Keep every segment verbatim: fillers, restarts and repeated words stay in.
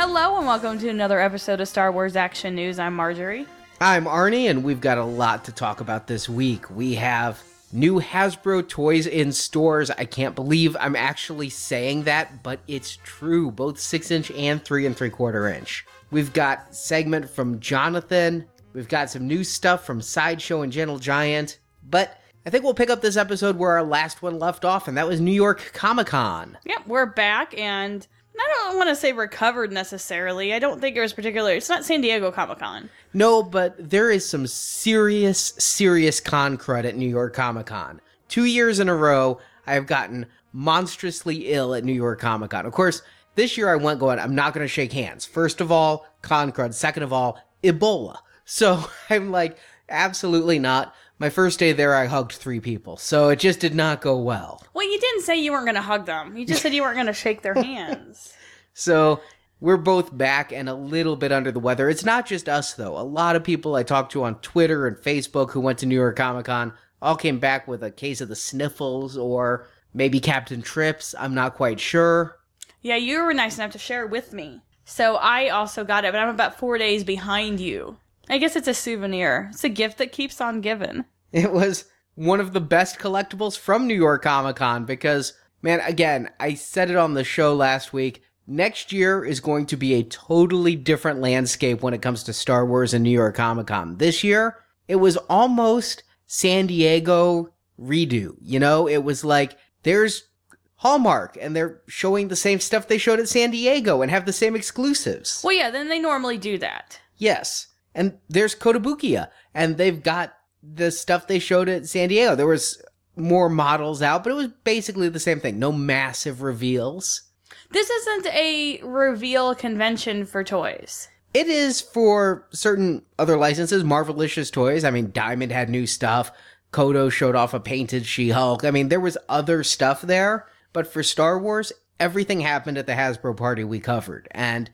Hello and welcome to another episode of Star Wars Action News. I'm Marjorie. I'm Arnie, and we've got a lot to talk about this week. We have new Hasbro toys in stores. I can't believe I'm actually saying that, but it's true. Both six inch and three and three quarter inch. We've got segment from Jonathan. We've got some new stuff from Sideshow and Gentle Giant. But I think we'll pick up this episode where our last one left off, and that was New York Comic-Con. Yep, we're back, and I don't want to say recovered necessarily. I don't think it was particular. It's not San Diego Comic-Con. No, but there is some serious, serious con crud at New York Comic-Con. Two years in a row, I've gotten monstrously ill at New York Comic-Con. Of course, this year I went going, I'm not going to shake hands. First of all, con crud. Second of all, Ebola. So I'm like, absolutely not. My first day there, I hugged three people, so it just did not go well. Well, you didn't say you weren't going to hug them. You just said you weren't going to shake their hands. So we're both back and a little bit under the weather. It's not just us, though. A lot of people I talked to on Twitter and Facebook who went to New York Comic-Con all came back with a case of the sniffles or maybe Captain Trips. I'm not quite sure. Yeah, you were nice enough to share with me. So I also got it, but I'm about four days behind you. I guess it's a souvenir. It's a gift that keeps on giving. It was one of the best collectibles from New York Comic-Con because, man, again, I said it on the show last week. Next year is going to be a totally different landscape when it comes to Star Wars and New York Comic-Con. This year, it was almost San Diego redo. You know, it was like, there's Hallmark, and they're showing the same stuff they showed at San Diego and have the same exclusives. Well, yeah, then they normally do that. Yes. And there's Kotobukiya, and they've got the stuff they showed at San Diego. There was more models out, but it was basically the same thing. No massive reveals. This isn't a reveal convention for toys. It is for certain other licenses, Marvelicious Toys. I mean, Diamond had new stuff. Kodo showed off a painted She-Hulk. I mean, there was other stuff there, but for Star Wars, everything happened at the Hasbro party we covered. And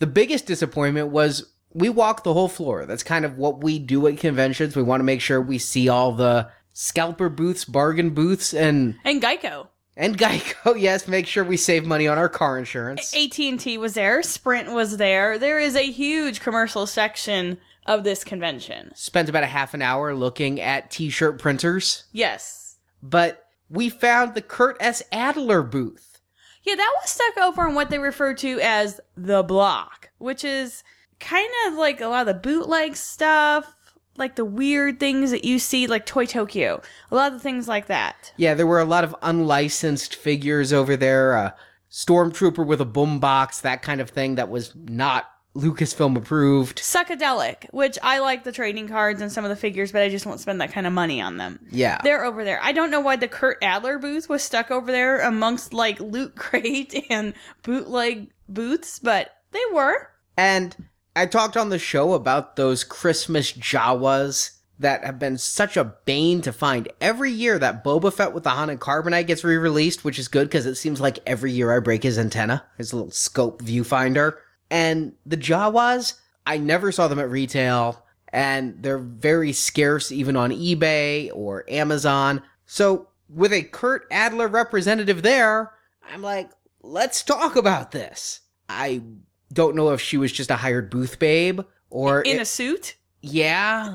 the biggest disappointment was, we walk the whole floor. That's kind of what we do at conventions. We want to make sure we see all the scalper booths, bargain booths, and... And Geico. And Geico, yes. Make sure we save money on our car insurance. A T and T was there. Sprint was there. There is a huge commercial section of this convention. Spent about a half an hour looking at t-shirt printers. Yes. But we found the Kurt S. Adler booth. Yeah, that was stuck over on what they refer to as the block, which is kind of like a lot of the bootleg stuff, like the weird things that you see, like Toy Tokyo, a lot of the things like that. Yeah, there were a lot of unlicensed figures over there, a stormtrooper with a boombox, that kind of thing that was not Lucasfilm approved. Suckadelic, which I like the trading cards and some of the figures, but I just won't spend that kind of money on them. Yeah. They're over there. I don't know why the Kurt Adler booth was stuck over there amongst like Loot Crate and bootleg booths, but they were. And I talked on the show about those Christmas Jawas that have been such a bane to find. Every year that Boba Fett with the Han and Carbonite gets re-released, which is good because it seems like every year I break his antenna, his little scope viewfinder. And the Jawas, I never saw them at retail, and they're very scarce even on eBay or Amazon. So with a Kurt Adler representative there, I'm like, let's talk about this. I don't know if she was just a hired booth babe Or in it, a suit? Yeah.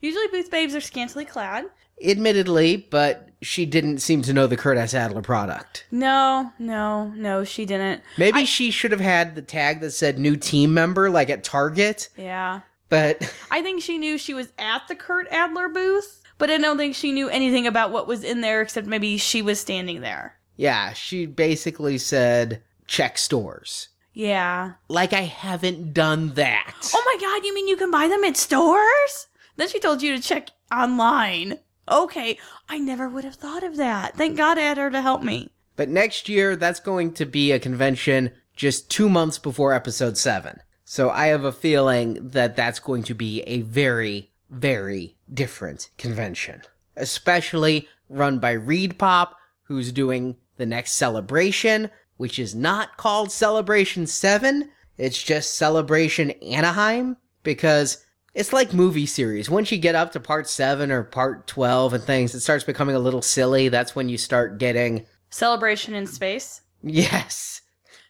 Usually Booth Babes are scantily clad. Admittedly, but she didn't seem to know the Kurt S. Adler product. No, no, no, she didn't. Maybe I, she should have had the tag that said new team member, like at Target. Yeah. But I think she knew she was at the Kurt Adler booth, but I don't think she knew anything about what was in there except maybe she was standing there. Yeah, she basically said, check stores. Yeah. Like, I haven't done that. Oh my god, you mean you can buy them at stores? Then she told you to check online. Okay, I never would have thought of that. Thank God I had her to help me. But next year, that's going to be a convention just two months before episode seven. So I have a feeling that that's going to be a very, very different convention. Especially run by Reed Pop, who's doing the next celebration, which is not called Celebration seven. It's just Celebration Anaheim, because it's like movie series. Once you get up to part seven or part twelve and things, it starts becoming a little silly. That's when you start getting... Celebration in space? Yes.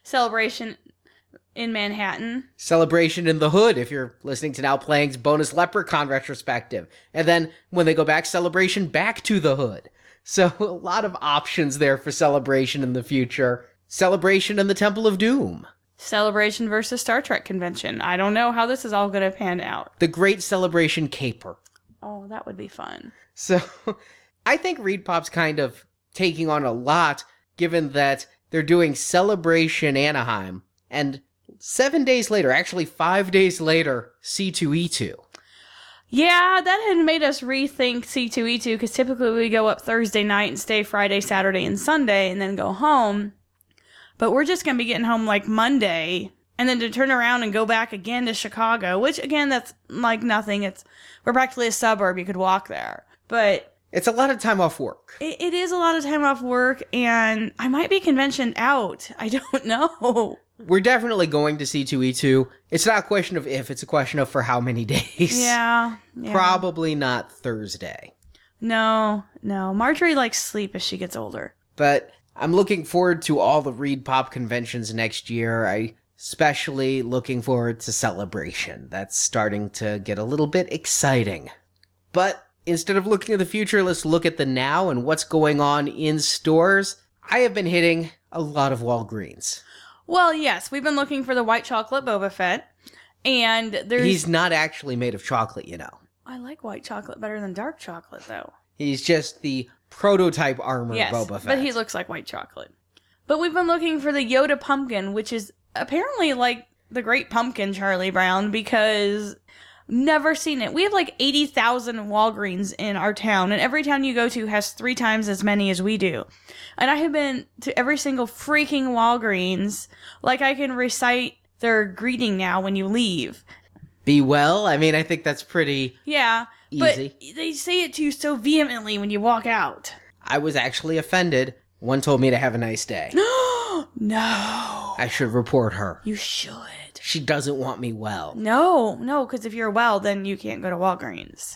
Celebration in Manhattan? Celebration in the hood, if you're listening to Now Playing's bonus Leprechaun retrospective. And then, when they go back, Celebration back to the hood. So, a lot of options there for Celebration in the future. Celebration in the Temple of Doom. Celebration versus Star Trek convention. I don't know how this is all going to pan out. The Great Celebration Caper. Oh, that would be fun. So, I think Reed Pop's kind of taking on a lot, given that they're doing Celebration Anaheim, and seven days later, actually five days later, C two E two. Yeah, that had made us rethink C two E two, because typically we go up Thursday night and stay Friday, Saturday, and Sunday, and then go home. But we're just going to be getting home, like, Monday, and then to turn around and go back again to Chicago, which, again, that's, like, nothing. It's we're practically a suburb. You could walk there. But... it's a lot of time off work. It, it is a lot of time off work, and I might be conventioned out. I don't know. We're definitely going to C two E two. It's not a question of if. It's a question of for how many days. Yeah. yeah. Probably not Thursday. No, no. Marjorie likes sleep as she gets older. But... I'm looking forward to all the Reed Pop conventions next year. I especially looking forward to Celebration. That's starting to get a little bit exciting. But instead of looking at the future, let's look at the now and what's going on in stores. I have been hitting a lot of Walgreens. Well, yes, we've been looking for the white chocolate Boba Fett. And there's... He's not actually made of chocolate, you know. I like white chocolate better than dark chocolate, though. He's just the prototype armor yes, Boba Fett. But he looks like white chocolate. But we've been looking for the Yoda pumpkin, which is apparently like the Great Pumpkin, Charlie Brown, because never seen it. We have like eighty thousand Walgreens in our town, and every town you go to has three times as many as we do. And I have been to every single freaking Walgreens. Like, I can recite their greeting now when you leave. Be well? I mean, I think that's pretty... yeah. Easy. But they say it to you so vehemently when you walk out. I was actually offended. One told me to have a nice day. No. I should report her. You should. She doesn't want me well. No, no, because if you're well, then you can't go to Walgreens.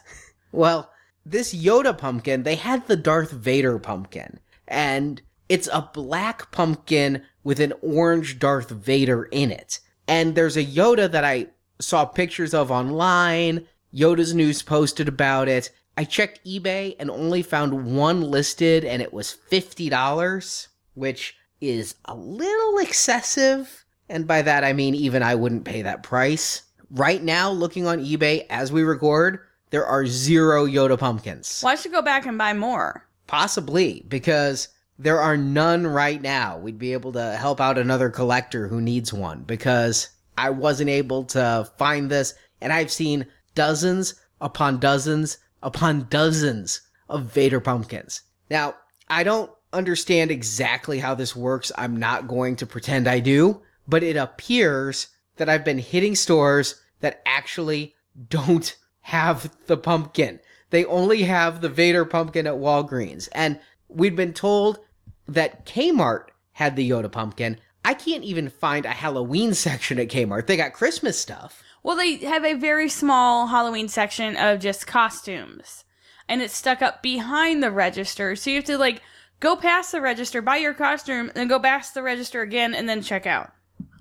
Well, this Yoda pumpkin, they had the Darth Vader pumpkin. And it's a black pumpkin with an orange Darth Vader in it. And there's a Yoda that I saw pictures of online. Yoda's News posted about it. I checked eBay and only found one listed, and it was fifty dollars, which is a little excessive. And by that, I mean even I wouldn't pay that price. Right now, looking on eBay as we record, there are zero Yoda pumpkins. Well, I should go back and buy more. Possibly, because there are none right now. We'd be able to help out another collector who needs one, because I wasn't able to find this, and I've seen... dozens upon dozens upon dozens of Vader pumpkins. Now, I don't understand exactly how this works. I'm not going to pretend I do, but it appears that I've been hitting stores that actually don't have the pumpkin. They only have the Vader pumpkin at Walgreens. And we'd been told that Kmart had the Yoda pumpkin. I can't even find a Halloween section at Kmart. They got Christmas stuff. Well, they have a very small Halloween section of just costumes, and it's stuck up behind the register, so you have to, like, go past the register, buy your costume, and then go past the register again, and then check out.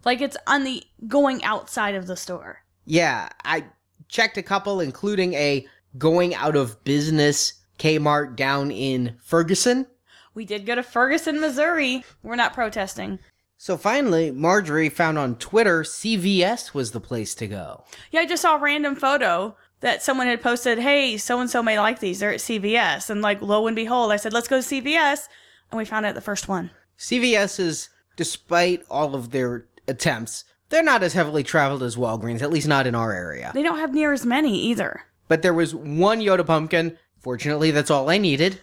Like, it's on the going outside of the store. Yeah, I checked a couple, including a going out of business Kmart down in Ferguson. We did go to Ferguson, Missouri. We're not protesting. So finally, Marjorie found on Twitter C V S was the place to go. Yeah, I just saw a random photo that someone had posted, hey, so-and-so may like these. They're at C V S. And like, lo and behold, I said, let's go to C V S. And we found out the first one. C V S is, despite all of their attempts, they're not as heavily traveled as Walgreens, at least not in our area. They don't have near as many either. But there was one Yoda pumpkin. Fortunately, that's all I needed.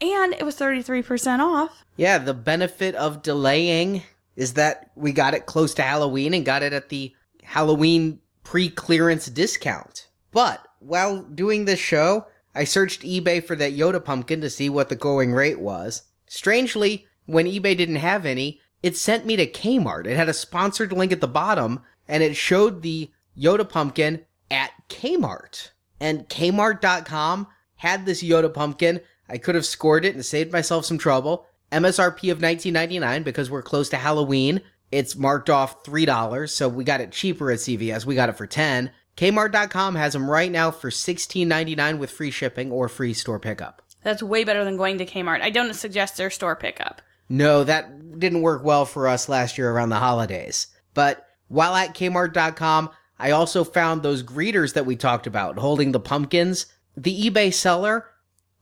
And it was thirty-three percent off. Yeah, the benefit of delaying is that we got it close to Halloween and got it at the Halloween pre-clearance discount. But while doing this show, I searched eBay for that Yoda pumpkin to see what the going rate was. Strangely, when eBay didn't have any, it sent me to Kmart. It had a sponsored link at the bottom, and it showed the Yoda pumpkin at Kmart. And Kmart dot com had this Yoda pumpkin. I could have scored it and saved myself some trouble. M S R P of nineteen ninety-nine dollars because we're close to Halloween. It's marked off three dollars, so we got it cheaper at C V S. We got it for ten dollars. Kmart dot com has them right now for sixteen ninety-nine dollars with free shipping or free store pickup. That's way better than going to Kmart. I don't suggest their store pickup. No, that didn't work well for us last year around the holidays. But while at Kmart dot com, I also found those greeters that we talked about holding the pumpkins. The eBay seller,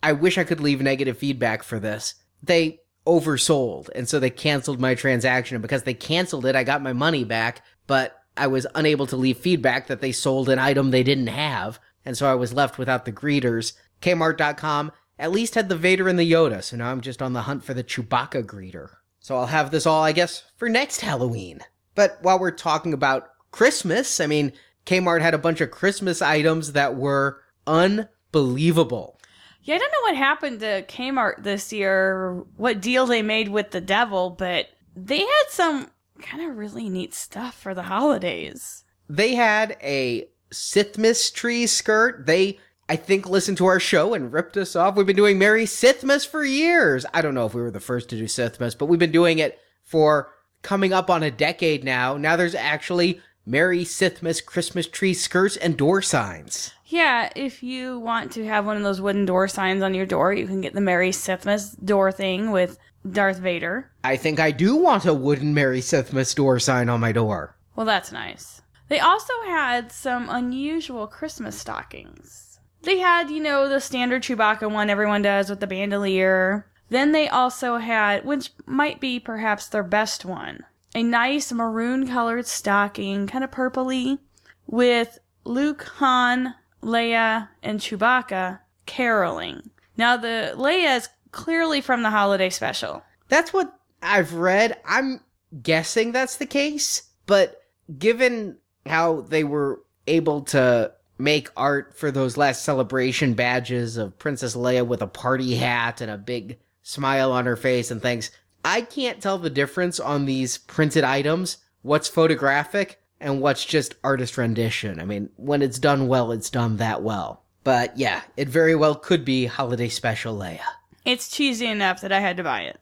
I wish I could leave negative feedback for this. They oversold, and so they canceled my transaction. And because they canceled it, I got my money back, but I was unable to leave feedback that they sold an item they didn't have, and so I was left without the greeters. Kmart dot com at least had the Vader and the Yoda, so now I'm just on the hunt for the Chewbacca greeter. So I'll have this all, I guess, for next Halloween. But while we're talking about Christmas, I mean, Kmart had a bunch of Christmas items that were unbelievable. Yeah, I don't know what happened to Kmart this year, what deal they made with the devil, but they had some kind of really neat stuff for the holidays. They had a Sithmas tree skirt. They, I think, listened to our show and ripped us off. We've been doing Merry Sithmas for years. I don't know if we were the first to do Sithmas, but we've been doing it for coming up on a decade now. Now there's actually Merry Sithmas Christmas tree skirts and door signs. Yeah, if you want to have one of those wooden door signs on your door, you can get the Merry Sithmas door thing with Darth Vader. I think I do want a wooden Merry Sithmas door sign on my door. Well, that's nice. They also had some unusual Christmas stockings. They had, you know, the standard Chewbacca one everyone does with the bandolier. Then they also had, which might be perhaps their best one, a nice maroon-colored stocking, kind of purpley, with Luke, Han, Leia, and Chewbacca caroling. Now, the Leia is clearly from the holiday special. That's what I've read. I'm guessing that's the case, but given how they were able to make art for those last celebration badges of Princess Leia with a party hat and a big smile on her face and things, I can't tell the difference on these printed items, what's photographic and what's just artist rendition. I mean, when it's done well, it's done that well. But yeah, it very well could be holiday special Leia. It's cheesy enough that I had to buy it.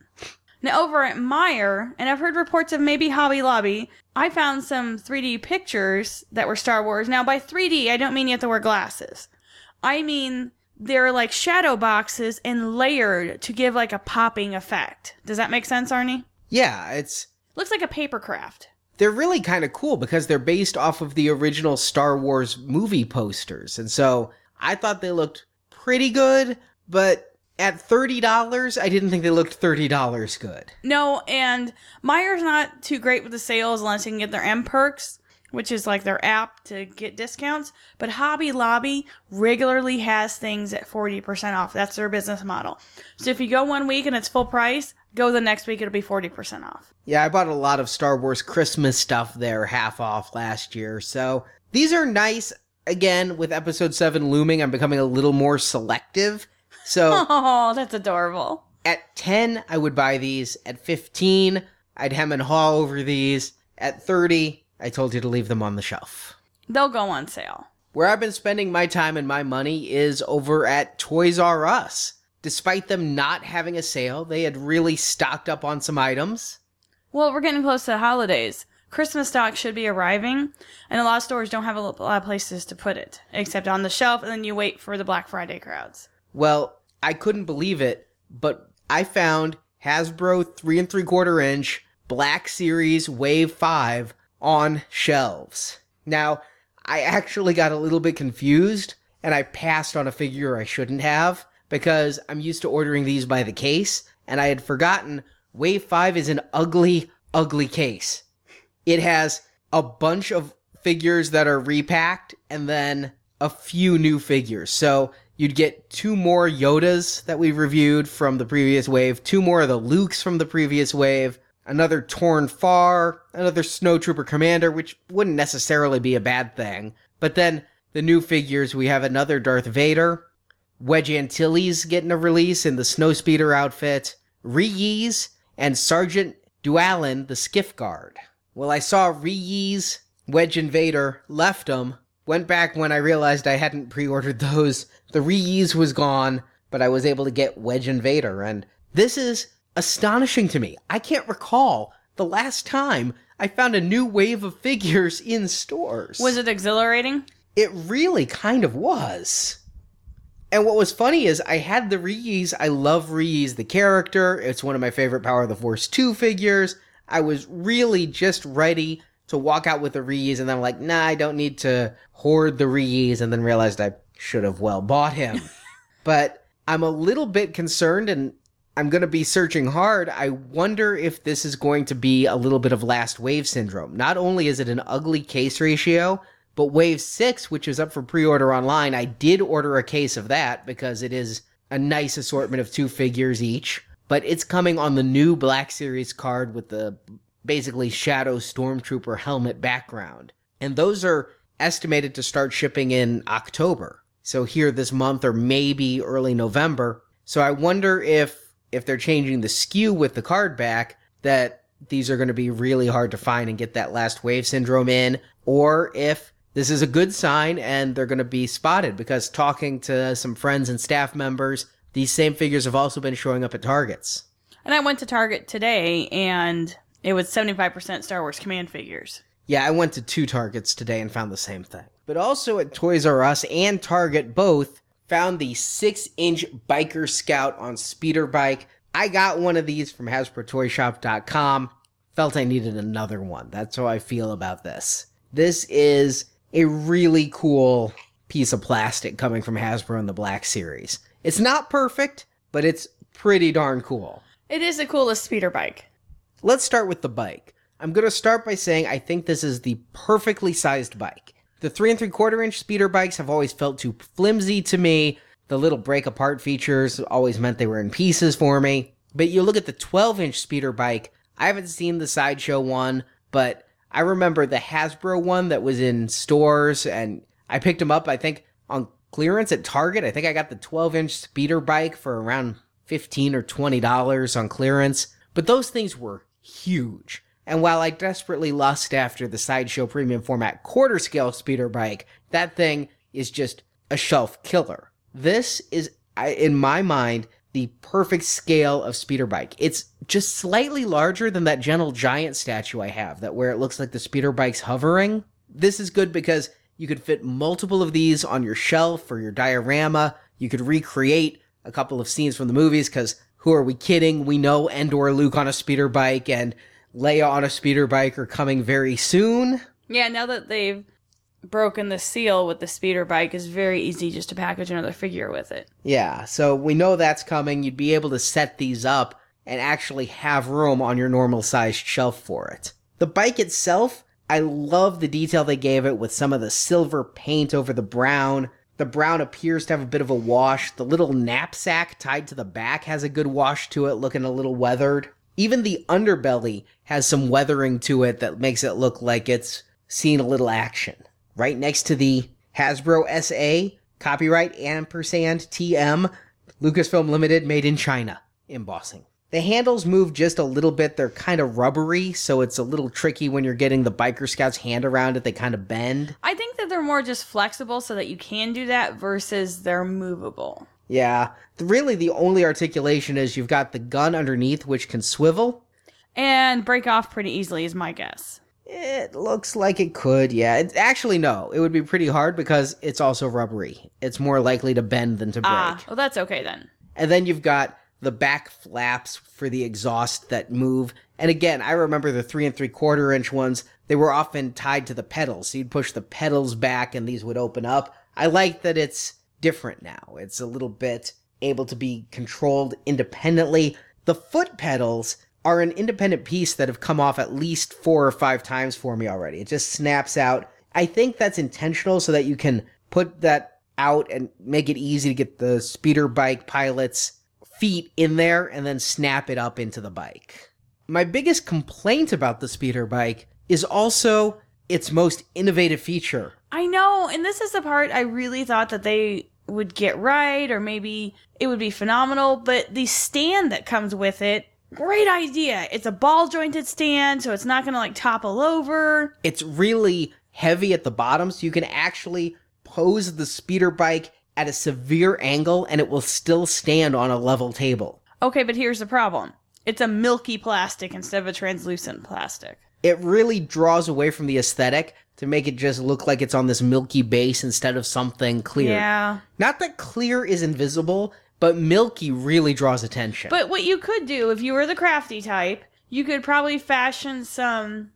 Now, over at Meijer, and I've heard reports of maybe Hobby Lobby, I found some three D pictures that were Star Wars. Now, by three D, I don't mean you have to wear glasses. I mean, they're like shadow boxes and layered to give like a popping effect. Does that make sense, Arnie? Yeah, it's... looks like a paper craft. They're really kind of cool because they're based off of the original Star Wars movie posters. And so I thought they looked pretty good, but at thirty dollars, I didn't think they looked thirty dollars good. No, and Meijer's not too great with the sales unless you can get their M Perks, which is like their app to get discounts. But Hobby Lobby regularly has things at forty percent off. That's their business model. So if you go one week and it's full price, go the next week, it'll be forty percent off. Yeah, I bought a lot of Star Wars Christmas stuff there half off last year. So these are nice. Again, with episode seven looming, I'm becoming a little more selective. So, oh, that's adorable. At ten, I would buy these. At fifteen, I'd hem and haw over these. At thirty, I told you to leave them on the shelf. They'll go on sale. Where I've been spending my time and my money is over at Toys R Us. Despite them not having a sale, they had really stocked up on some items. Well, we're getting close to the holidays. Christmas stock should be arriving, and a lot of stores don't have a lot of places to put it, except on the shelf, and then you wait for the Black Friday crowds. Well, I couldn't believe it, but I found Hasbro three and three quarter inch Black Series Wave five on shelves. Now, I actually got a little bit confused, and I passed on a figure I shouldn't have, because I'm used to ordering these by the case, and I had forgotten Wave five is an ugly, ugly case. It has a bunch of figures that are repacked and then a few new figures. So you'd get two more Yodas that we reviewed from the previous wave, two more of the Lukes from the previous wave, another Torn Far, another Snowtrooper Commander, which wouldn't necessarily be a bad thing. But then the new figures, we have another Darth Vader, Wedge Antilles getting a release in the Snowspeeder outfit, Ree-Yees, and Sergeant Dualin, the Skiff Guard. Well, I saw Ree-Yees, Wedge Invader, left them, went back when I realized I hadn't pre-ordered those. The Ree-Yees was gone, but I was able to get Wedge Invader, and this is astonishing to me. I can't recall the last time I found a new wave of figures in stores. Was it exhilarating? It really kind of was. And what was funny is I had the Ree-Yees. I love Ree-Yees, the character. It's one of my favorite Power of the Force two figures. I was really just ready to walk out with the Ree-Yees, and then I'm like, nah, I don't need to hoard the Ree-Yees, and then realized I should have well bought him. But I'm a little bit concerned, and I'm going to be searching hard. I wonder if this is going to be a little bit of last wave syndrome. Not only is it an ugly case ratio, but Wave six, which is up for pre-order online, I did order a case of that because it is a nice assortment of two figures each. But it's coming on the new Black Series card with the basically Shadow Stormtrooper helmet background. And those are estimated to start shipping in October. So here this month or maybe early November. So I wonder if, if they're changing the S K U with the card back, that these are going to be really hard to find and get that last wave syndrome in. Or if this is a good sign and they're going to be spotted, because talking to some friends and staff members, these same figures have also been showing up at Targets. And I went to Target today, and it was seventy-five percent Star Wars Command figures. Yeah, I went to two Targets today and found the same thing. But also at Toys R Us and Target both, found the six inch Biker Scout on Speeder Bike. I got one of these from Hasbro Toy Shop dot com. Felt I needed another one. That's how I feel about this. This is a really cool piece of plastic coming from Hasbro in the Black Series. It's not perfect, but it's pretty darn cool. It is the coolest speeder bike. Let's start with the bike. I'm going to start by saying I think this is the perfectly sized bike. The three and three quarter inch speeder bikes have always felt too flimsy to me. The little break apart features always meant they were in pieces for me. But you look at the twelve inch speeder bike. I haven't seen the Sideshow one, but I remember the Hasbro one that was in stores, and I picked them up, I think, on clearance at Target. I think I got the twelve inch speeder bike for around fifteen or twenty dollars on clearance. But those things were huge. And while I desperately lust after the Sideshow premium format quarter scale speeder bike, that thing is just a shelf killer. This is, in my mind, the perfect scale of speeder bike. It's just slightly larger than that Gentle Giant statue I have, that where it looks like the speeder bike's hovering. This is good because you could fit multiple of these on your shelf or your diorama. You could recreate a couple of scenes from the movies, because who are we kidding? We know Endor Luke on a speeder bike and Leia on a speeder bike are coming very soon. Yeah, now that they've broken the seal with the speeder bike, it's very easy just to package another figure with it. Yeah, so we know that's coming. You'd be able to set these up and actually have room on your normal-sized shelf for it. The bike itself, I love the detail they gave it with some of the silver paint over the brown. The brown appears to have a bit of a wash. The little knapsack tied to the back has a good wash to it, looking a little weathered. Even the underbelly has some weathering to it that makes it look like it's seen a little action. Right next to the Hasbro S A, copyright ampersand T M, Lucasfilm Limited, made in China, embossing. The handles move just a little bit. They're kind of rubbery, so it's a little tricky when you're getting the Biker Scout's hand around it. They kind of bend. I think that they're more just flexible so that you can do that versus they're movable. Yeah. Really, the only articulation is you've got the gun underneath, which can swivel. And break off pretty easily is my guess. It looks like it could, yeah. It, actually, no. It would be pretty hard because it's also rubbery. It's more likely to bend than to break. Ah, well, that's okay then. And then you've got the back flaps for the exhaust that move. And again, I remember the three and three quarter inch ones. They were often tied to the pedals. So you'd push the pedals back and these would open up. I like that it's different now. It's a little bit able to be controlled independently. The foot pedals are an independent piece that have come off at least four or five times for me already. It just snaps out. I think that's intentional so that you can put that out and make it easy to get the speeder bike pilot's feet in there and then snap it up into the bike. My biggest complaint about the speeder bike is also its most innovative feature. I know, and this is the part I really thought that they would get right, or maybe it would be phenomenal, but the stand that comes with it, great idea. It's a ball-jointed stand, so it's not going to, like, topple over. It's really heavy at the bottom, so you can actually pose the speeder bike at a severe angle, and it will still stand on a level table. Okay, but here's the problem. It's a milky plastic instead of a translucent plastic. It really draws away from the aesthetic to make it just look like it's on this milky base instead of something clear. Yeah. Not that clear is invisible, but milky really draws attention. But what you could do, if you were the crafty type, you could probably fashion some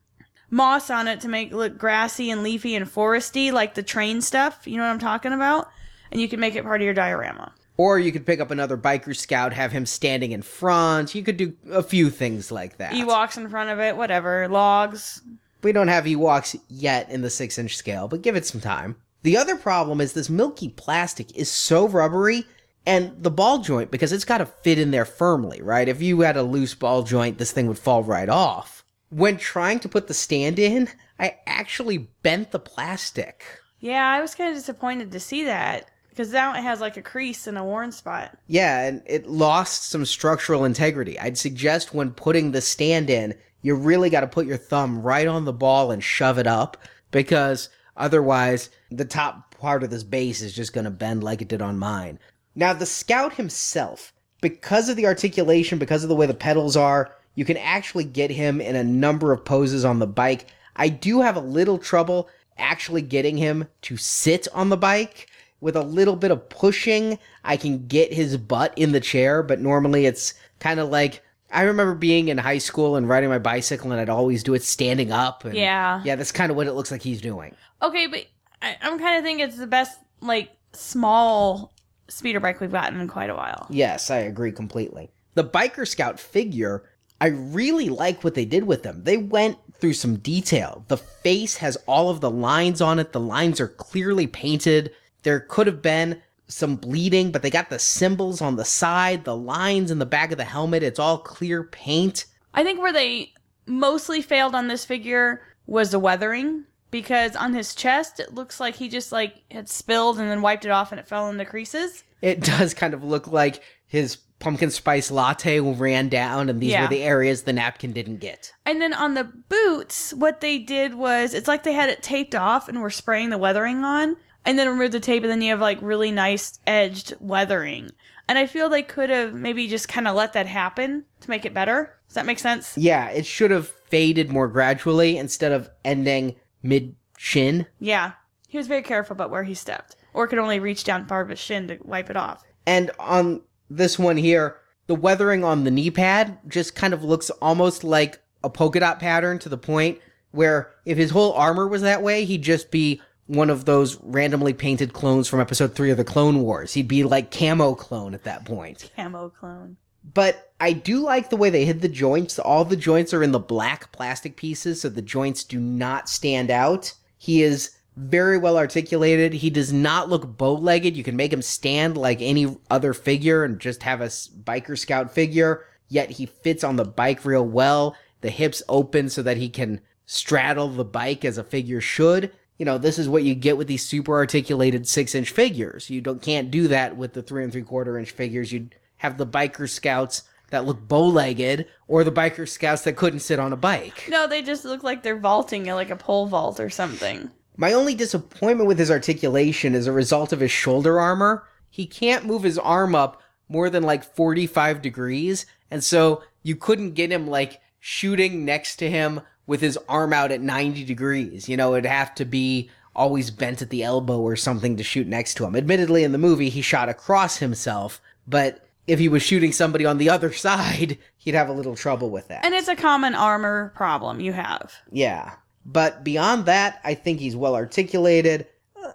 moss on it to make it look grassy and leafy and foresty, like the train stuff. You know what I'm talking about? And you could make it part of your diorama. Or you could pick up another Biker Scout, have him standing in front. You could do a few things like that. Ewoks in front of it, whatever. Logs. We don't have Ewoks yet in the six-inch scale, but give it some time. The other problem is this milky plastic is so rubbery, and the ball joint, because it's got to fit in there firmly, right? If you had a loose ball joint, this thing would fall right off. When trying to put the stand in, I actually bent the plastic. Yeah, I was kind of disappointed to see that. Because now it has like a crease and a worn spot. Yeah, and it lost some structural integrity. I'd suggest when putting the stand in, you really got to put your thumb right on the ball and shove it up. Because otherwise, the top part of this base is just going to bend like it did on mine. Now, the Scout himself, because of the articulation, because of the way the pedals are, you can actually get him in a number of poses on the bike. I do have a little trouble actually getting him to sit on the bike. With a little bit of pushing, I can get his butt in the chair, but normally it's kind of like, I remember being in high school and riding my bicycle, and I'd always do it standing up. And yeah. Yeah, that's kind of what it looks like he's doing. Okay, but I, I'm kind of thinking it's the best, like, small speeder bike we've gotten in quite a while. Yes, I agree completely. The Biker Scout figure, I really like what they did with them. They went through some detail. The face has all of the lines on it. The lines are clearly painted. There could have been some bleeding, but they got the symbols on the side, the lines in the back of the helmet. It's all clear paint. I think where they mostly failed on this figure was the weathering, because on his chest, it looks like he just like had spilled and then wiped it off and it fell in the creases. It does kind of look like his pumpkin spice latte ran down, and these yeah. were the areas the napkin didn't get. And then on the boots, what they did was, it's like they had it taped off and were spraying the weathering on. And then remove the tape, and then you have, like, really nice edged weathering. And I feel they could have maybe just kind of let that happen to make it better. Does that make sense? Yeah, it should have faded more gradually instead of ending mid-shin. Yeah, he was very careful about where he stepped. Or could only reach down part of his shin to wipe it off. And on this one here, the weathering on the knee pad just kind of looks almost like a polka dot pattern, to the point where if his whole armor was that way, he'd just be one of those randomly painted clones from episode three of the Clone Wars. He'd be like Camo Clone at that point. Camo Clone. But I do like the way they hid the joints. All the joints are in the black plastic pieces, so the joints do not stand out. He is very well articulated. He does not look bow-legged. You can make him stand like any other figure and just have a Biker Scout figure, yet he fits on the bike real well. The hips open so that he can straddle the bike as a figure should. You know, this is what you get with these super articulated six-inch figures. You don't can't do that with the three and three-quarter-inch figures. You'd have the Biker Scouts that look bow-legged, or the Biker Scouts that couldn't sit on a bike. No, they just look like they're vaulting, like a pole vault or something. My only disappointment with his articulation is a result of his shoulder armor. He can't move his arm up more than, like, forty-five degrees, and so you couldn't get him, like, shooting next to him with his arm out at ninety degrees. You know, it'd have to be always bent at the elbow or something to shoot next to him. Admittedly, in the movie, he shot across himself, but if he was shooting somebody on the other side, he'd have a little trouble with that. And it's a common armor problem you have. Yeah. But beyond that, I think he's well articulated.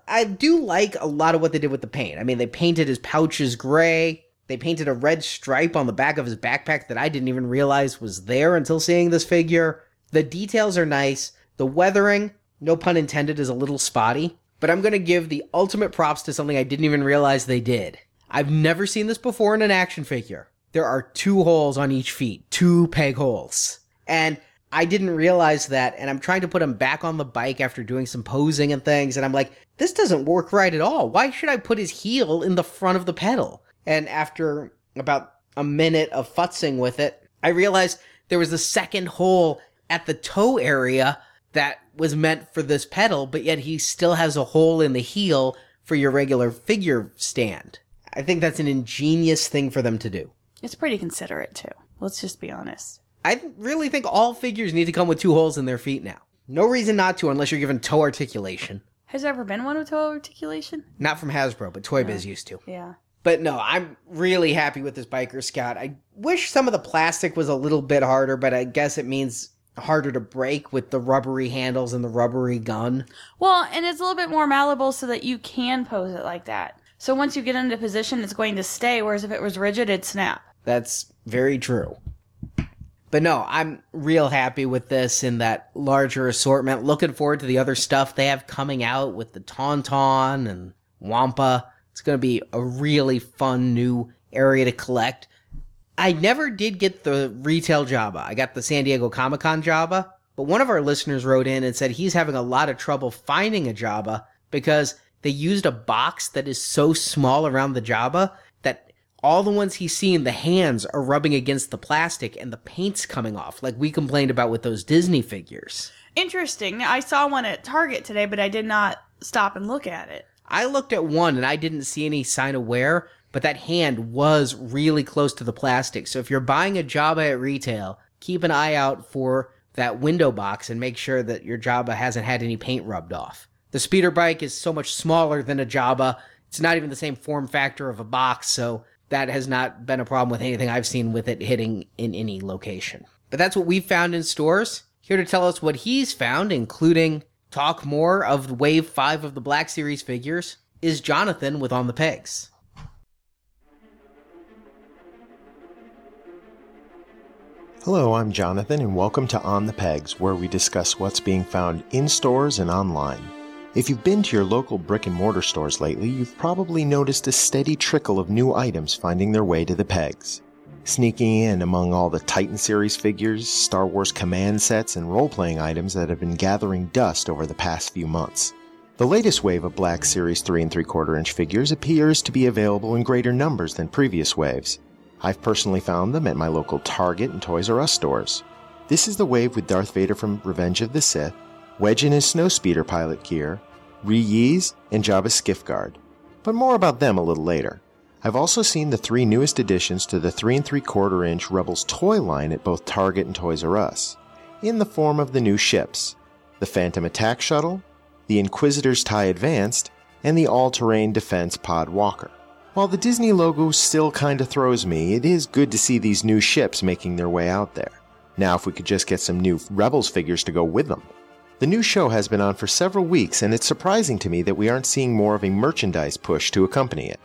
I do like a lot of what they did with the paint. I mean, they painted his pouches gray. They painted a red stripe on the back of his backpack that I didn't even realize was there until seeing this figure. The details are nice. The weathering, no pun intended, is a little spotty. But I'm going to give the ultimate props to something I didn't even realize they did. I've never seen this before in an action figure. There are two holes on each feet. Two peg holes. And I didn't realize that, and I'm trying to put him back on the bike after doing some posing and things, and I'm like, this doesn't work right at all. Why should I put his heel in the front of the pedal? And after about a minute of futzing with it, I realized there was a second hole at the toe area that was meant for this pedal, but yet he still has a hole in the heel for your regular figure stand. I think that's an ingenious thing for them to do. It's pretty considerate, too. Let's just be honest. I really think all figures need to come with two holes in their feet now. No reason not to unless you're given toe articulation. Has there ever been one with toe articulation? Not from Hasbro, but Toy no. Biz used to. Yeah. But no, I'm really happy with this Biker Scout. I wish some of the plastic was a little bit harder, but I guess it means harder to break with the rubbery handles and the rubbery gun. Well, and it's a little bit more malleable so that you can pose it like that. So once you get into position, it's going to stay, whereas if it was rigid, it'd snap. That's very true. But no, I'm real happy with this in that larger assortment. Looking forward to the other stuff they have coming out with the Tauntaun and Wampa. It's going to be a really fun new area to collect. I never did get the retail Jabba. I got the San Diego Comic-Con Jabba. But one of our listeners wrote in and said he's having a lot of trouble finding a Jabba because they used a box that is so small around the Jabba that all the ones he's seen, the hands are rubbing against the plastic and the paint's coming off, like we complained about with those Disney figures. Interesting. I saw one at Target today, but I did not stop and look at it. I looked at one, and I didn't see any sign of wear, but that hand was really close to the plastic. So if you're buying a Jabba at retail, keep an eye out for that window box and make sure that your Jabba hasn't had any paint rubbed off. The Speeder Bike is so much smaller than a Jabba. It's not even the same form factor of a box, so that has not been a problem with anything I've seen with it hitting in any location. But that's what we've found in stores. Here to tell us what he's found, including talk more of Wave five of the Black Series figures, is Jonathan with On the Pegs. Hello, I'm Jonathan, and welcome to On the Pegs, where we discuss what's being found in stores and online. If you've been to your local brick-and-mortar stores lately, you've probably noticed a steady trickle of new items finding their way to the pegs. Sneaking in among all the Titan series figures, Star Wars command sets, and role-playing items that have been gathering dust over the past few months. The latest wave of Black Series three and three quarter inch figures appears to be available in greater numbers than previous waves. I've personally found them at my local Target and Toys R Us stores. This is the wave with Darth Vader from Revenge of the Sith, Wedge in his snowspeeder pilot gear, Ree-Yees, and Jabba's skiff guard. But more about them a little later. I've also seen the three newest additions to the three and three quarter inch Rebels toy line at both Target and Toys R Us, in the form of the new ships, the Phantom Attack Shuttle, the Inquisitor's TIE Advanced, and the All-Terrain Defense Pod Walker. While the Disney logo still kinda throws me, it is good to see these new ships making their way out there. Now if we could just get some new Rebels figures to go with them. The new show has been on for several weeks, and it's surprising to me that we aren't seeing more of a merchandise push to accompany it.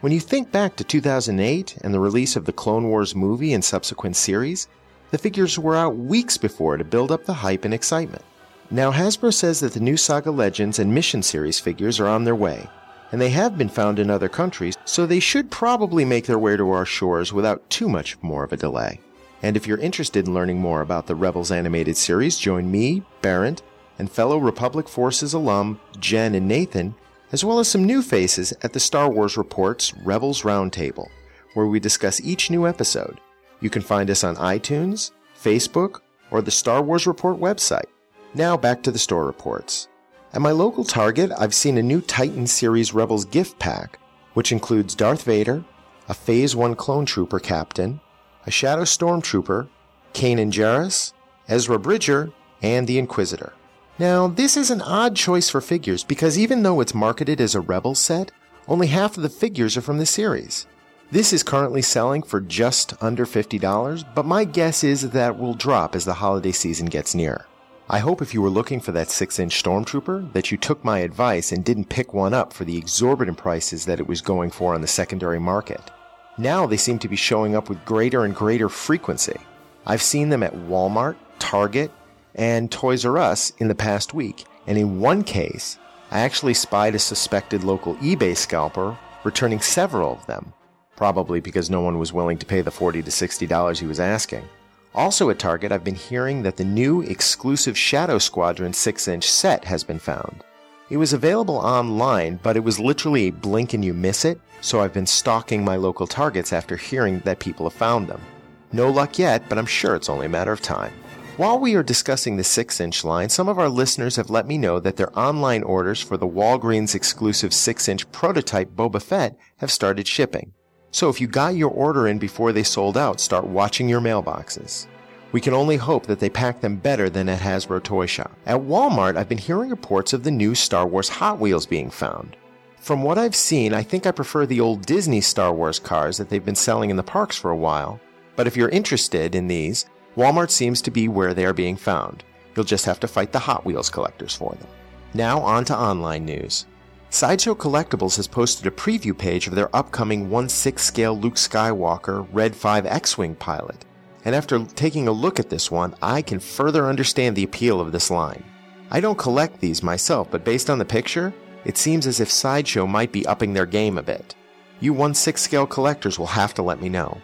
When you think back to two thousand eight and the release of the Clone Wars movie and subsequent series, the figures were out weeks before to build up the hype and excitement. Now Hasbro says that the new Saga Legends and Mission series figures are on their way, and they have been found in other countries, so they should probably make their way to our shores without too much more of a delay. And if you're interested in learning more about the Rebels animated series, join me, Barrent, and fellow Republic Forces alum Jen and Nathan, as well as some new faces at the Star Wars Report's Rebels Roundtable, where we discuss each new episode. You can find us on iTunes, Facebook, or the Star Wars Report website. Now back to the store reports. At my local Target, I've seen a new Titan series Rebels gift pack, which includes Darth Vader, a Phase one Clone Trooper Captain, a Shadow Stormtrooper, Kanan Jarrus, Ezra Bridger, and the Inquisitor. Now, this is an odd choice for figures because even though it's marketed as a Rebels set, only half of the figures are from the series. This is currently selling for just under fifty dollars, but my guess is that it will drop as the holiday season gets nearer. I hope if you were looking for that six inch Stormtrooper that you took my advice and didn't pick one up for the exorbitant prices that it was going for on the secondary market. Now they seem to be showing up with greater and greater frequency. I've seen them at Walmart, Target, and Toys R Us in the past week, and in one case, I actually spied a suspected local eBay scalper returning several of them, probably because no one was willing to pay the forty to sixty dollars he was asking. Also at Target, I've been hearing that the new exclusive Shadow Squadron six inch set has been found. It was available online, but it was literally a blink and you miss it, so I've been stalking my local Targets after hearing that people have found them. No luck yet, but I'm sure it's only a matter of time. While we are discussing the six inch line, some of our listeners have let me know that their online orders for the Walgreens exclusive six inch prototype Boba Fett have started shipping. So if you got your order in before they sold out, start watching your mailboxes. We can only hope that they pack them better than at Hasbro Toy Shop. At Walmart, I've been hearing reports of the new Star Wars Hot Wheels being found. From what I've seen, I think I prefer the old Disney Star Wars cars that they've been selling in the parks for a while. But if you're interested in these, Walmart seems to be where they are being found. You'll just have to fight the Hot Wheels collectors for them. Now on to online news. Sideshow Collectibles has posted a preview page of their upcoming one sixth scale Luke Skywalker Red five X-Wing pilot, and after taking a look at this one, I can further understand the appeal of this line. I don't collect these myself, but based on the picture, it seems as if Sideshow might be upping their game a bit. You one sixth scale collectors will have to let me know.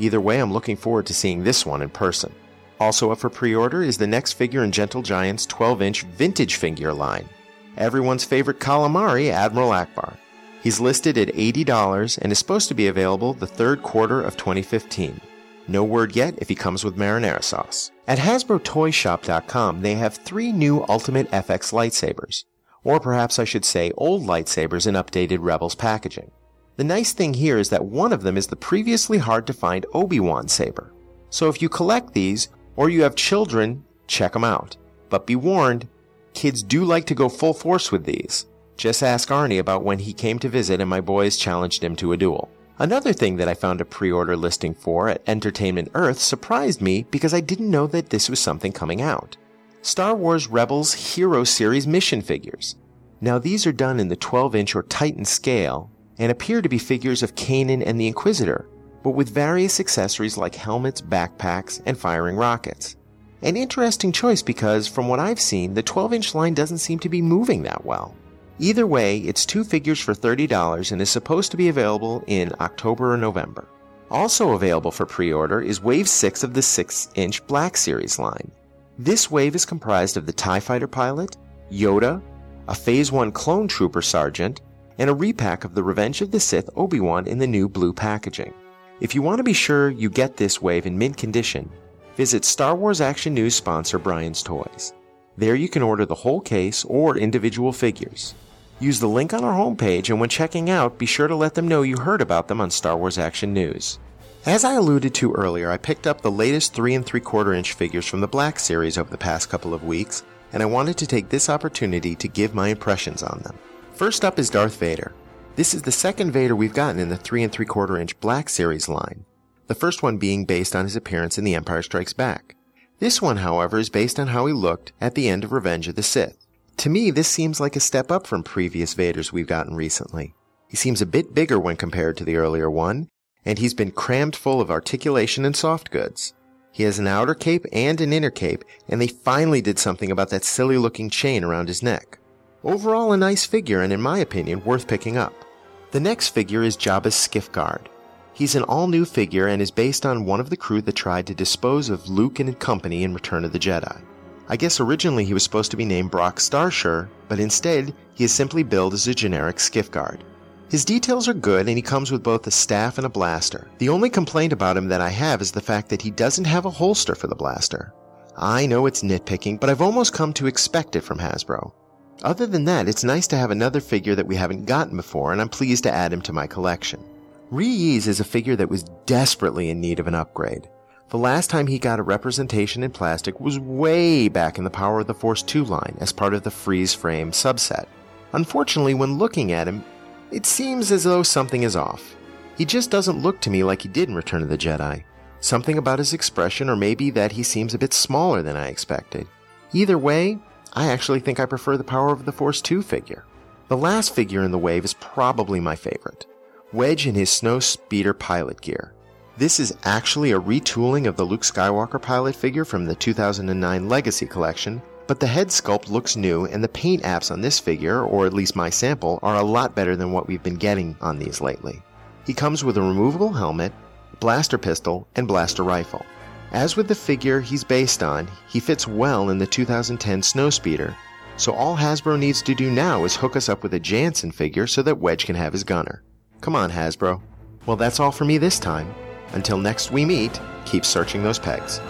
Either way, I'm looking forward to seeing this one in person. Also up for pre-order is the next figure in Gentle Giant's twelve inch vintage figure line. Everyone's favorite calamari, Admiral Akbar. He's listed at eighty dollars and is supposed to be available the third quarter of twenty fifteen. No word yet if he comes with marinara sauce. At Hasbro Toy Shop dot com, they have three new Ultimate F X lightsabers, or perhaps I should say old lightsabers in updated Rebels packaging. The nice thing here is that one of them is the previously hard-to-find Obi-Wan saber. So if you collect these, or you have children, check them out. But be warned, kids do like to go full force with these. Just ask Arnie about when he came to visit and my boys challenged him to a duel. Another thing that I found a pre-order listing for at Entertainment Earth surprised me because I didn't know that this was something coming out. Star Wars Rebels Hero Series mission figures. Now these are done in the twelve inch or Titan scale and appear to be figures of Kanan and the Inquisitor, but with various accessories like helmets, backpacks, and firing rockets. An interesting choice because, from what I've seen, the twelve inch line doesn't seem to be moving that well. Either way, it's two figures for thirty dollars and is supposed to be available in October or November. Also available for pre-order is Wave six of the six inch Black Series line. This wave is comprised of the TIE Fighter pilot, Yoda, a Phase one Clone Trooper Sergeant, and a repack of the Revenge of the Sith Obi-Wan in the new blue packaging. If you want to be sure you get this wave in mint condition, visit Star Wars Action News sponsor Brian's Toys. There you can order the whole case or individual figures. Use the link on our homepage, and when checking out, be sure to let them know you heard about them on Star Wars Action News. As I alluded to earlier, I picked up the latest three and three quarter inch figures from the Black Series over the past couple of weeks, and I wanted to take this opportunity to give my impressions on them. First up is Darth Vader. This is the second Vader we've gotten in the three and three quarter inch Black Series line. The first one being based on his appearance in The Empire Strikes Back. This one, however, is based on how he looked at the end of Revenge of the Sith. To me, this seems like a step up from previous Vaders we've gotten recently. He seems a bit bigger when compared to the earlier one, and he's been crammed full of articulation and soft goods. He has an outer cape and an inner cape, and they finally did something about that silly-looking chain around his neck. Overall, a nice figure, and in my opinion, worth picking up. The next figure is Jabba's Skiff Guard. He's an all-new figure and is based on one of the crew that tried to dispose of Luke and company in Return of the Jedi. I guess originally he was supposed to be named Brock Starsher, but instead he is simply billed as a generic skiff guard. His details are good and he comes with both a staff and a blaster. The only complaint about him that I have is the fact that he doesn't have a holster for the blaster. I know it's nitpicking, but I've almost come to expect it from Hasbro. Other than that, it's nice to have another figure that we haven't gotten before, and I'm pleased to add him to my collection. Ree-Yees is a figure that was desperately in need of an upgrade. The last time he got a representation in plastic was way back in the Power of the Force two line as part of the Freeze Frame subset. Unfortunately, when looking at him, it seems as though something is off. He just doesn't look to me like he did in Return of the Jedi. Something about his expression, or maybe that he seems a bit smaller than I expected. Either way, I actually think I prefer the Power of the Force two figure. The last figure in the wave is probably my favorite. Wedge in his Snow Speeder pilot gear. This is actually a retooling of the Luke Skywalker pilot figure from the two thousand nine Legacy Collection, but the head sculpt looks new and the paint apps on this figure, or at least my sample, are a lot better than what we've been getting on these lately. He comes with a removable helmet, blaster pistol, and blaster rifle. As with the figure he's based on, he fits well in the two thousand ten Snow Speeder, so all Hasbro needs to do now is hook us up with a Jansen figure so that Wedge can have his gunner. Come on, Hasbro. Well, that's all for me this time. Until next we meet, keep searching those pegs.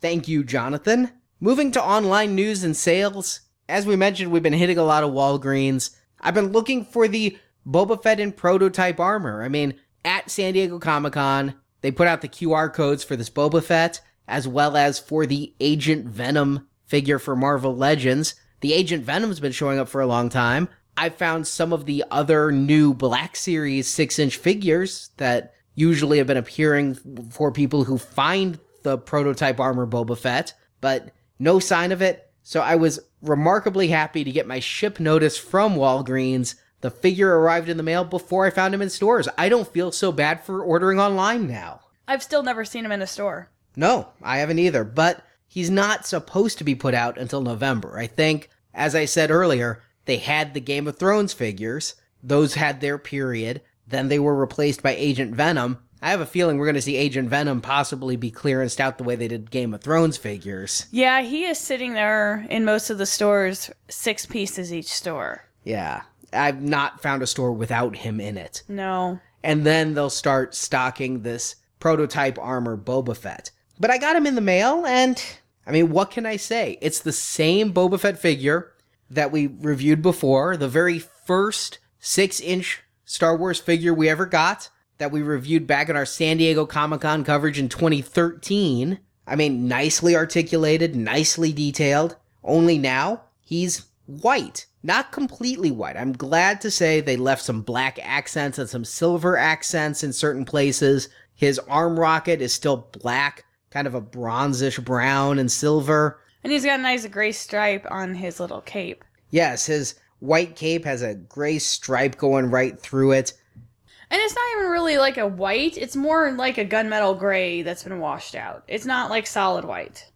Thank you, Jonathan. Moving to online news and sales. As we mentioned, we've been hitting a lot of Walgreens. I've been looking for the Boba Fett in prototype armor. I mean, at San Diego Comic-Con, they put out the Q R codes for this Boba Fett, as well as for the Agent Venom figure for Marvel Legends. The Agent Venom's been showing up for a long time. I found some of the other new Black Series six inch figures that usually have been appearing for people who find the prototype armor Boba Fett, but no sign of it. So I was remarkably happy to get my ship notice from Walgreens. The figure arrived in the mail before I found him in stores. I don't feel so bad for ordering online now. I've still never seen him in a store. No, I haven't either, but he's not supposed to be put out until November. I think, as I said earlier, they had the Game of Thrones figures. Those had their period. Then they were replaced by Agent Venom. I have a feeling we're going to see Agent Venom possibly be clearanced out the way they did Game of Thrones figures. Yeah, he is sitting there in most of the stores, six pieces each store. Yeah, I've not found a store without him in it. No. And then they'll start stocking this prototype armor Boba Fett. But I got him in the mail, and I mean, what can I say? It's the same Boba Fett figure that we reviewed before, the very first six inch Star Wars figure we ever got, that we reviewed back in our San Diego Comic-Con coverage in twenty thirteen. I mean, nicely articulated, nicely detailed, only now he's white. Not completely white. I'm glad to say they left some black accents and some silver accents in certain places. His arm rocket is still black, kind of a bronzish brown and silver. And he's got a nice gray stripe on his little cape. Yes, his white cape has a gray stripe going right through it. And it's not even really like a white. It's more like a gunmetal gray that's been washed out. It's not like solid white.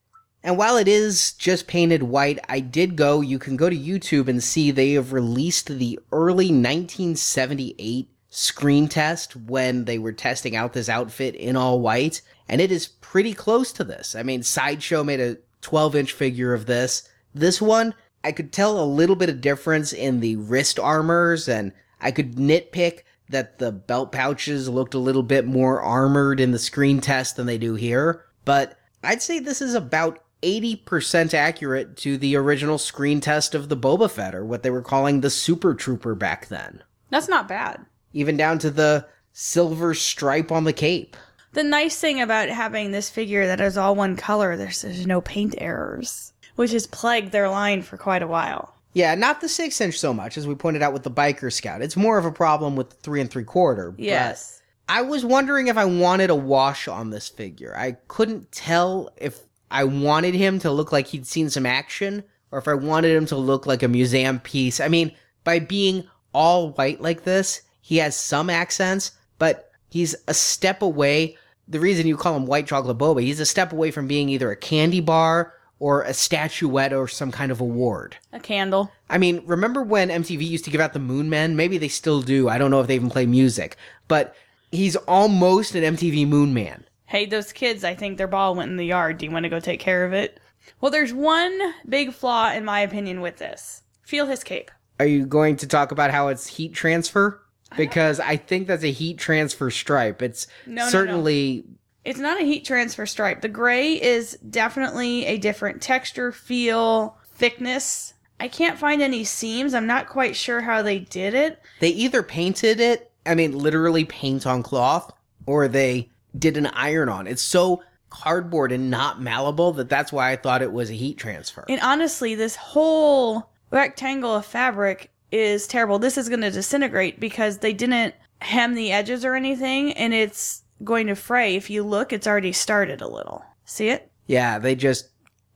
And while it is just painted white, I did go, you can go to YouTube and see they have released the early nineteen seventy-eight screen test when they were testing out this outfit in all white. And it is pretty close to this. I mean, Sideshow made a twelve inch figure of this. This one, I could tell a little bit of difference in the wrist armors, and I could nitpick that the belt pouches looked a little bit more armored in the screen test than they do here. But I'd say this is about eighty percent accurate to the original screen test of the Boba Fett, or what they were calling the Super Trooper back then. That's not bad. Even down to the silver stripe on the cape. The nice thing about having this figure that is all one color, there's, there's no paint errors, which has plagued their line for quite a while. Yeah, not the six inch so much, as we pointed out with the Biker Scout. It's more of a problem with the three and three quarter. Yes. But I was wondering if I wanted a wash on this figure. I couldn't tell if I wanted him to look like he'd seen some action, or if I wanted him to look like a museum piece. I mean, by being all white like this, he has some accents, but he's a step away. The reason you call him White Chocolate Boba, he's a step away from being either a candy bar or a statuette or some kind of award. A candle. I mean, remember when M T V used to give out the Moon Men? Maybe they still do. I don't know if they even play music. But he's almost an M T V Moon Man. Hey, those kids, I think their ball went in the yard. Do you want to go take care of it? Well, there's one big flaw, in my opinion, with this. Feel his cape. Are you going to talk about how it's heat transfer? Because I, I think that's a heat transfer stripe. It's no, certainly... No, no. It's not a heat transfer stripe. The gray is definitely a different texture, feel, thickness. I can't find any seams. I'm not quite sure how they did it. They either painted it, I mean, literally paint on cloth, or they did an iron on. It's so cardboard and not malleable that that's why I thought it was a heat transfer. And honestly, this whole rectangle of fabric is terrible. This is going to disintegrate because they didn't hem the edges or anything, and it's going to fray. If you look, it's already started a little. See it? Yeah, they just...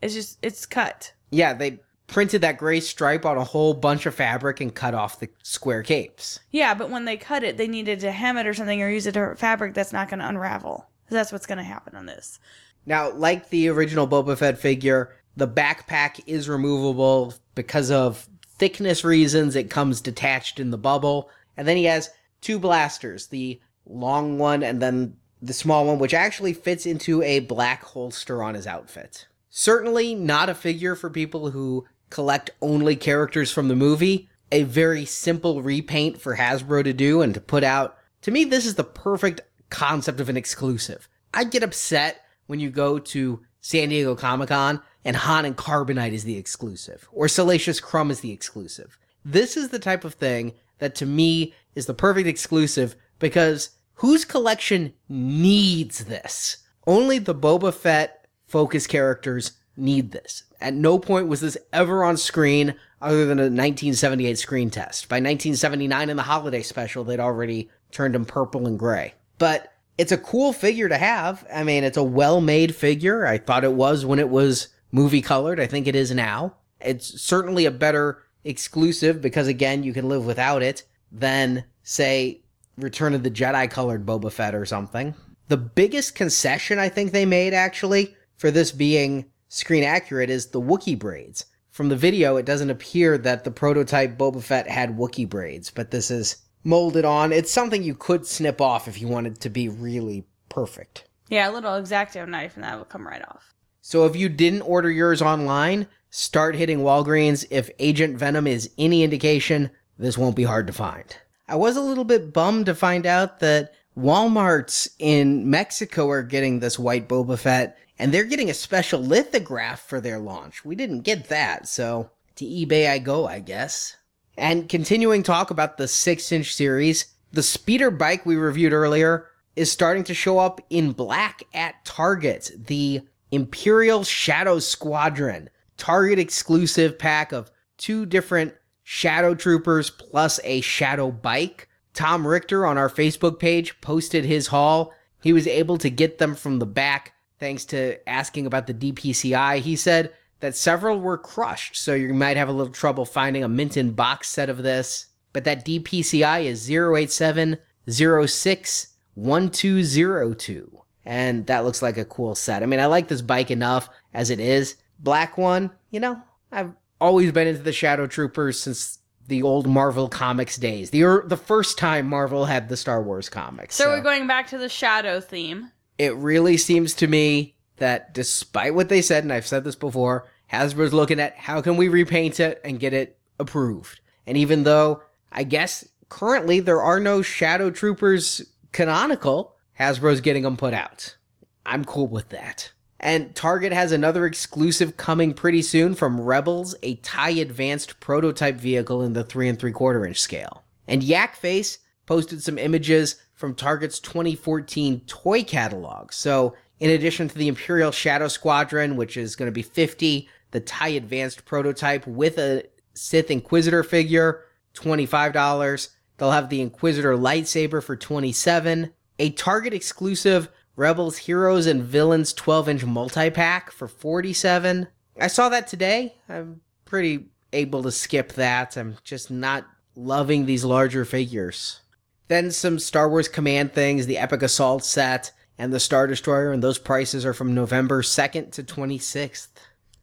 It's just, it's cut. Yeah, they printed that gray stripe on a whole bunch of fabric and cut off the square capes. Yeah, but when they cut it, they needed to hem it or something or use a different fabric that's not going to unravel. That's what's going to happen on this. Now, like the original Boba Fett figure, the backpack is removable because of thickness reasons. It comes detached in the bubble. And then he has two blasters, the long one and then the small one, which actually fits into a black holster on his outfit. Certainly not a figure for people who collect only characters from the movie. A very simple repaint for Hasbro to do and to put out. To me, this is the perfect concept of an exclusive. I get upset when you go to San Diego Comic-Con and Han and Carbonite is the exclusive, or Salacious Crumb is the exclusive. This is the type of thing that to me is the perfect exclusive, because whose collection needs this? Only the Boba Fett focus characters need this. At no point was this ever on screen other than a nineteen seventy-eight screen test. By nineteen seventy-nine in the holiday special, they'd already turned him purple and gray. But it's a cool figure to have. I mean, it's a well-made figure. I thought it was when it was movie-colored. I think it is now. It's certainly a better exclusive because, again, you can live without it than, say, Return of the Jedi-colored Boba Fett or something. The biggest concession I think they made, actually, for this being screen-accurate is the Wookiee braids. From the video, it doesn't appear that the prototype Boba Fett had Wookiee braids, but this is molded on. It's something you could snip off if you wanted to be really perfect. Yeah, a little X-Acto knife and that would come right off. So if you didn't order yours online, start hitting Walgreens. If Agent Venom is any indication, this won't be hard to find. I was a little bit bummed to find out that Walmarts in Mexico are getting this white Boba Fett, and they're getting a special lithograph for their launch. We didn't get that, so to eBay I go, I guess. And continuing talk about the six inch series, the Speeder Bike we reviewed earlier is starting to show up in black at Target. The Imperial Shadow Squadron, Target exclusive pack of two different Shadow Troopers plus a Shadow Bike. Tom Richter on our Facebook page posted his haul. He was able to get them from the back thanks to asking about the D P C I. He said that several were crushed, so you might have a little trouble finding a mint-in-box set of this. But that D P C I is zero eight seven zero six one two zero two. And that looks like a cool set. I mean, I like this bike enough as it is. Black one, you know, I've always been into the Shadow Troopers since the old Marvel Comics days. The, the first time Marvel had the Star Wars comics. So, so we're going back to the Shadow theme. It really seems to me that despite what they said, and I've said this before, Hasbro's looking at how can we repaint it and get it approved. And even though, I guess, currently there are no Shadow Troopers canonical, Hasbro's getting them put out. I'm cool with that. And Target has another exclusive coming pretty soon from Rebels, a T I E-advanced prototype vehicle in the three and three quarter inch scale. And Yakface posted some images from Target's twenty fourteen toy catalog, so in addition to the Imperial Shadow Squadron, which is going to be fifty, the T I E Advanced prototype with a Sith Inquisitor figure, twenty-five dollars. They'll have the Inquisitor lightsaber for twenty-seven dollars. A Target exclusive Rebels Heroes and Villains twelve inch multi-pack for forty-seven dollars. I saw that today. I'm pretty able to skip that. I'm just not loving these larger figures. Then some Star Wars Command things, the Epic Assault set, and the Star Destroyer, and those prices are from November second to twenty-sixth.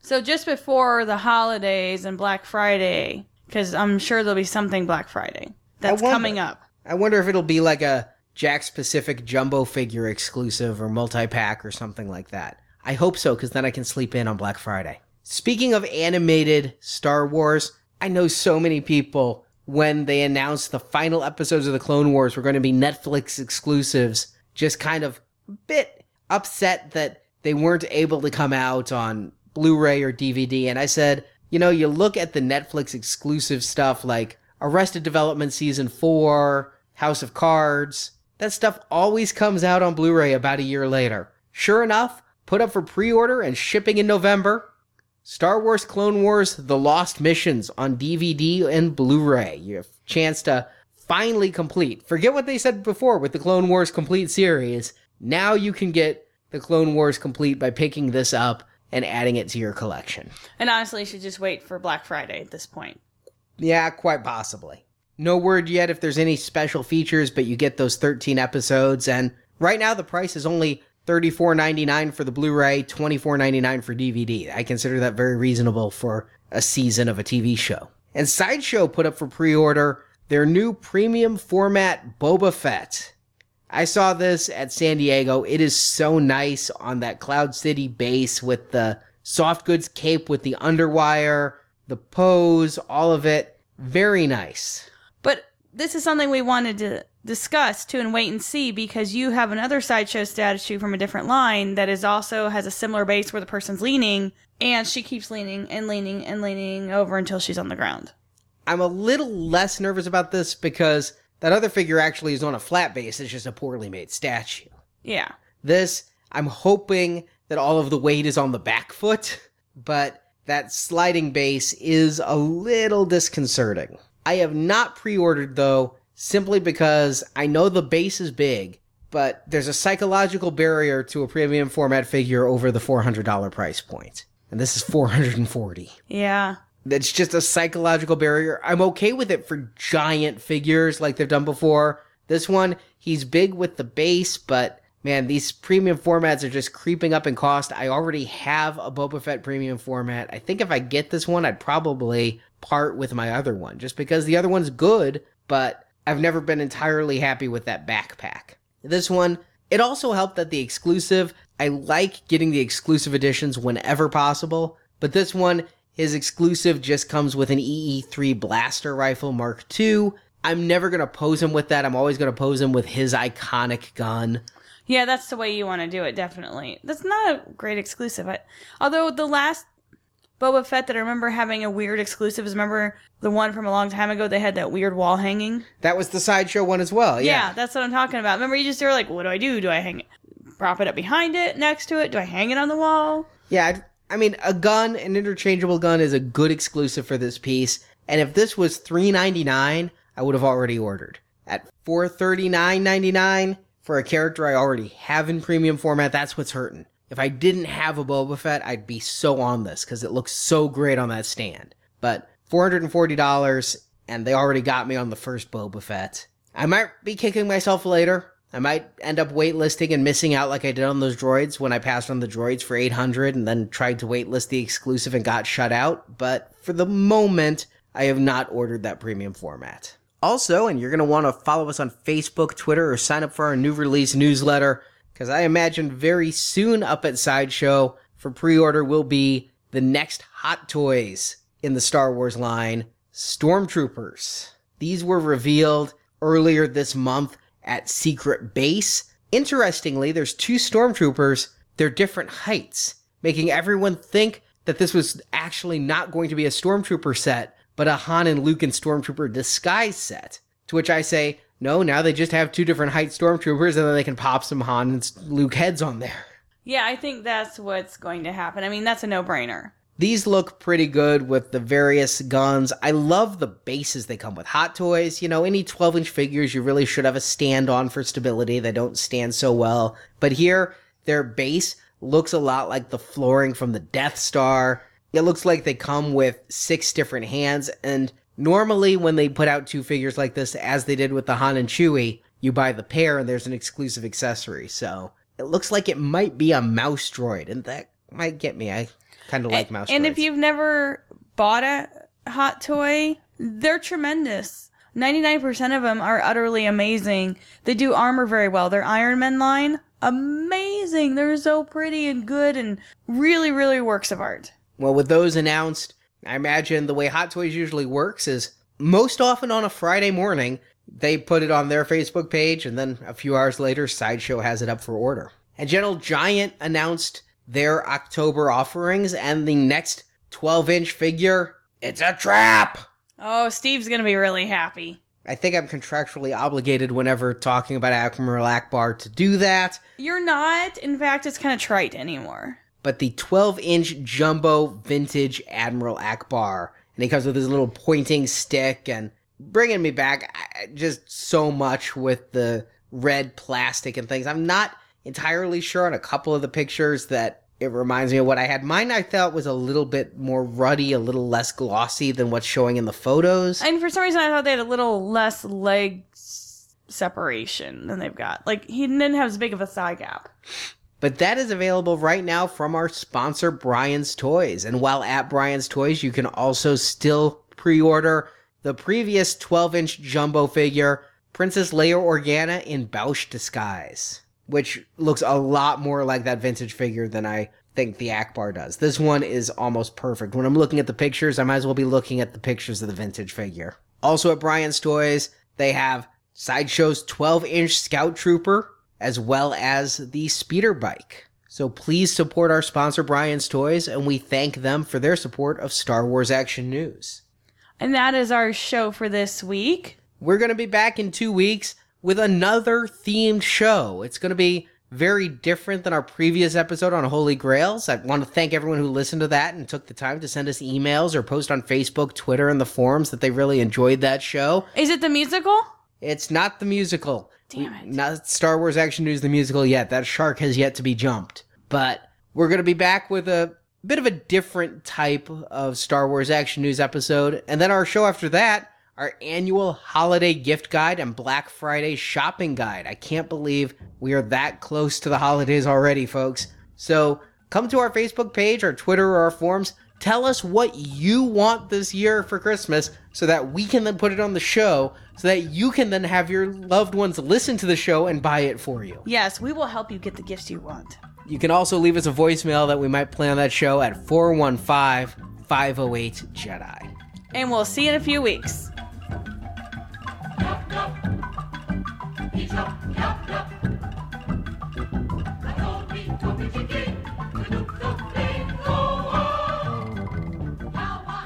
So just before the holidays and Black Friday, because I'm sure there'll be something Black Friday that's wonder, coming up. I wonder if it'll be like a Jack's Pacific Jumbo figure exclusive or multi-pack or something like that. I hope so, because then I can sleep in on Black Friday. Speaking of animated Star Wars, I know so many people, when they announced the final episodes of the Clone Wars were going to be Netflix exclusives, just kind of bit upset that they weren't able to come out on Blu-ray or D V D, and I said you know, you look at the Netflix exclusive stuff like Arrested Development Season four, House of Cards. That stuff always comes out on Blu-ray about a year later. Sure enough, put up for pre-order and shipping in November. Star Wars Clone Wars The Lost Missions on D V D and Blu-ray. You have a chance to finally complete. Forget what they said before with the Clone Wars Complete series. Now you can get the Clone Wars Complete by picking this up and adding it to your collection. And honestly, you should just wait for Black Friday at this point. Yeah, quite possibly. No word yet if there's any special features, but you get those thirteen episodes. And right now, the price is only thirty-four ninety-nine for the Blu-ray, twenty-four ninety-nine for D V D. I consider that very reasonable for a season of a T V show. And Sideshow put up for pre-order their new premium format Boba Fett. I saw this at San Diego. It is so nice on that Cloud City base with the soft goods cape with the underwire, the pose, all of it. Very nice. But this is something we wanted to discuss too and wait and see, because you have another Sideshow statue from a different line that is also has a similar base where the person's leaning, and she keeps leaning and leaning and leaning over until she's on the ground. I'm a little less nervous about this because that other figure actually is on a flat base. It's just a poorly made statue. Yeah. This, I'm hoping that all of the weight is on the back foot, but that sliding base is a little disconcerting. I have not pre-ordered, though, simply because I know the base is big, but there's a psychological barrier to a premium format figure over the four hundred dollars price point. And this is four hundred forty dollars. Yeah. That's just a psychological barrier. I'm okay with it for giant figures like they've done before. This one, he's big with the base, but man, these premium formats are just creeping up in cost. I already have a Boba Fett premium format. I think if I get this one, I'd probably part with my other one, just because the other one's good, but I've never been entirely happy with that backpack. This one, it also helped that the exclusive, I like getting the exclusive editions whenever possible, but this one, his exclusive just comes with an E E three blaster rifle Mark two. I'm never going to pose him with that. I'm always going to pose him with his iconic gun. Yeah, that's the way you want to do it, definitely. That's not a great exclusive. I, although the last Boba Fett that I remember having a weird exclusive is, remember the one from a long time ago, they had that weird wall hanging? That was the Sideshow one as well, yeah. Yeah, that's what I'm talking about. Remember, you just were like, what do I do? Do I hang it, prop it up behind it, next to it? Do I hang it on the wall? Yeah, I'd, I mean, a gun, an interchangeable gun, is a good exclusive for this piece. And if this was three ninety-nine, I would have already ordered. At four thirty-nine ninety-nine, for a character I already have in premium format, that's what's hurting. If I didn't have a Boba Fett, I'd be so on this, because it looks so great on that stand. But four hundred forty dollars, and they already got me on the first Boba Fett. I might be kicking myself later. I might end up waitlisting and missing out like I did on those droids when I passed on the droids for eight hundred dollars and then tried to waitlist the exclusive and got shut out. But for the moment, I have not ordered that premium format. Also, and you're going to want to follow us on Facebook, Twitter, or sign up for our new release newsletter, because I imagine very soon up at Sideshow for pre-order will be the next hot toys in the Star Wars line, Stormtroopers. These were revealed earlier this month at Secret Base. Interestingly, there's two Stormtroopers. They're different heights, making everyone think that this was actually not going to be a Stormtrooper set, but a Han and Luke and Stormtrooper disguise set. To which I say, no, now they just have two different height Stormtroopers, and then they can pop some Han and Luke heads on there. Yeah, I think that's what's going to happen. I mean, that's a no-brainer. These look pretty good with the various guns. I love the bases they come with. Hot Toys, you know, any twelve-inch figures you really should have a stand on for stability. They don't stand so well. But here, their base looks a lot like the flooring from the Death Star. It looks like they come with six different hands. And normally when they put out two figures like this, as they did with the Han and Chewie, you buy the pair and there's an exclusive accessory. So it looks like it might be a mouse droid, and that might get me. I kind of like mouse and droids. And if you've never bought a hot toy, they're tremendous. ninety-nine percent of them are utterly amazing. They do armor very well. Their Iron Man line, amazing. They're so pretty and good and really, really works of art. Well, with those announced, I imagine the way Hot Toys usually works is most often on a Friday morning, they put it on their Facebook page, and then a few hours later, Sideshow has it up for order. And Gentle Giant announced their October offerings, and the next twelve inch figure. It's a trap! Oh, Steve's gonna be really happy. I think I'm contractually obligated whenever talking about Admiral Akbar to do that. You're not. In fact, it's kind of trite anymore. But the twelve inch jumbo vintage Admiral Akbar. And he comes with his little pointing stick and bringing me back I, just so much with the red plastic and things. I'm not entirely sure on a couple of the pictures that it reminds me of what I had. Mine, I thought, was a little bit more ruddy, a little less glossy than what's showing in the photos. And for some reason, I thought they had a little less leg separation than they've got. Like, he didn't have as big of a thigh gap. But that is available right now from our sponsor, Brian's Toys. And while at Brian's Toys, you can also still pre-order the previous twelve inch jumbo figure, Princess Leia Organa in Bausch disguise, which looks a lot more like that vintage figure than I think the Akbar does. This one is almost perfect. When I'm looking at the pictures, I might as well be looking at the pictures of the vintage figure. Also at Brian's Toys, they have Sideshow's twelve inch Scout Trooper, as well as the Speeder Bike. So please support our sponsor, Brian's Toys, and we thank them for their support of Star Wars Action News. And that is our show for this week. We're going to be back in two weeks with another themed show. It's going to be very different than our previous episode on Holy Grails. I want to thank everyone who listened to that and took the time to send us emails or post on Facebook, Twitter, and the forums that they really enjoyed that show. Is it the musical? It's not the musical. Damn it. Not Star Wars Action News the musical yet. That shark has yet to be jumped. But we're going to be back with a bit of a different type of Star Wars Action News episode. And then our show after that, our annual holiday gift guide and Black Friday shopping guide. I can't believe we are that close to the holidays already, folks. So come to our Facebook page, our Twitter, or our forums. Tell us what you want this year for Christmas so that we can then put it on the show so that you can then have your loved ones listen to the show and buy it for you. Yes, we will help you get the gifts you want. You can also leave us a voicemail that we might play on that show at four one five, five oh eight, Jedi. And we'll see you in a few weeks.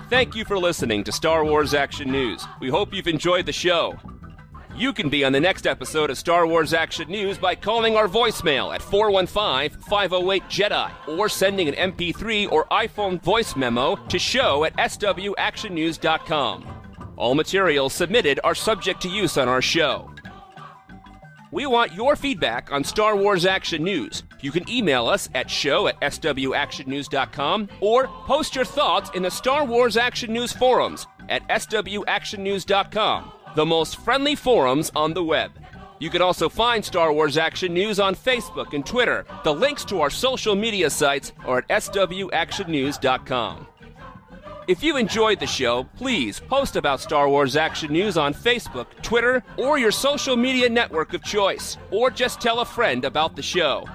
Thank you for listening to Star Wars Action News. We hope you've enjoyed the show. You can be on the next episode of Star Wars Action News by calling our voicemail at four one five, five oh eight, Jedi or sending an M P three or iPhone voice memo to show at s w action news dot com. All materials submitted are subject to use on our show. We want your feedback on Star Wars Action News. You can email us at show at s w action news dot com or post your thoughts in the Star Wars Action News forums at s w action news dot com, the most friendly forums on the web. You can also find Star Wars Action News on Facebook and Twitter. The links to our social media sites are at s w action news dot com. If you enjoyed the show, please post about Star Wars Action News on Facebook, Twitter, or your social media network of choice, or just tell a friend about the show.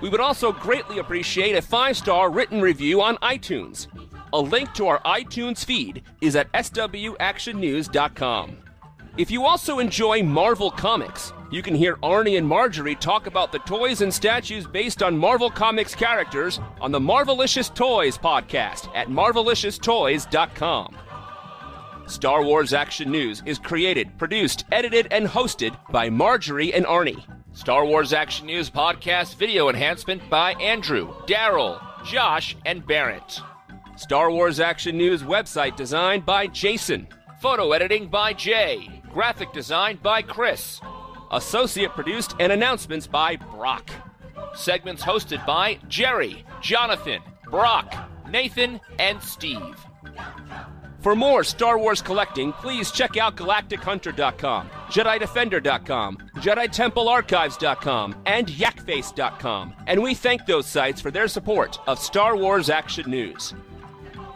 We would also greatly appreciate a five-star written review on iTunes. A link to our iTunes feed is at s w action news dot com. If you also enjoy Marvel Comics, you can hear Arnie and Marjorie talk about the toys and statues based on Marvel Comics characters on the Marvelicious Toys podcast at marvelicious toys dot com. Star Wars Action News is created, produced, edited, and hosted by Marjorie and Arnie. Star Wars Action News podcast video enhancement by Andrew, Daryl, Josh, and Barrett. Star Wars Action News website designed by Jason. Photo editing by Jay. Graphic design by Chris. Associate produced and announcements by Brock. Segments hosted by Jerry, Jonathan, Brock, Nathan, and Steve. For more Star Wars collecting, please check out galactic hunter dot com, jedi defender dot com, jedi temple archives dot com, and yak face dot com, and we thank those sites for their support of Star Wars Action News.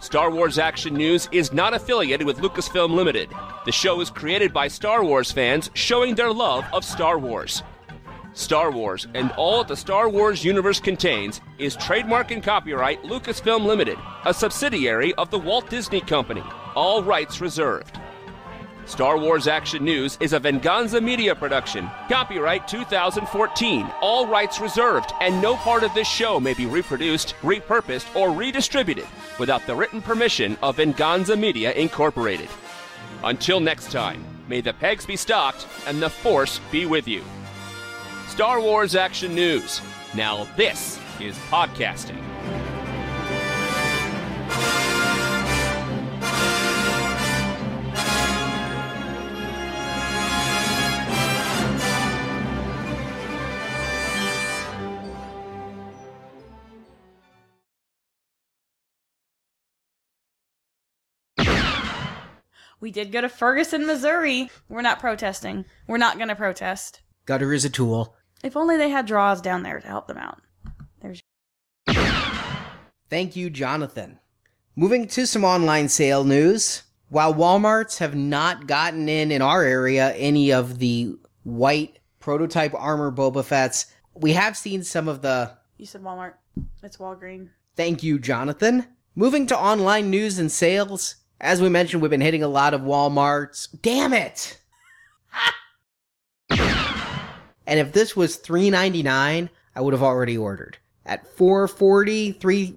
Star Wars Action News is not affiliated with Lucasfilm Limited. The show is created by Star Wars fans showing their love of Star Wars. Star Wars and all that the Star Wars universe contains is trademark and copyright Lucasfilm Limited, a subsidiary of the Walt Disney Company. All rights reserved. Star Wars Action News is a Venganza Media production. Copyright two thousand fourteen. All rights reserved, and no part of this show may be reproduced, repurposed, or redistributed without the written permission of Venganza Media Incorporated. Until next time, may the pegs be stocked and the Force be with you. Star Wars Action News. Now this is podcasting. We did go to Ferguson, Missouri. We're not protesting. We're not going to protest. Gutter is a tool. If only they had draws down there to help them out. There's. Thank you, Jonathan. Moving to some online sale news. While Walmarts have not gotten in, in our area, any of the white prototype armor Boba Fetts, we have seen some of the... You said Walmart. It's Walgreens. Thank you, Jonathan. Moving to online news and sales. As we mentioned, we've been hitting a lot of Walmarts. Damn it! And if this was three ninety-nine, I would have already ordered. At four forty, three...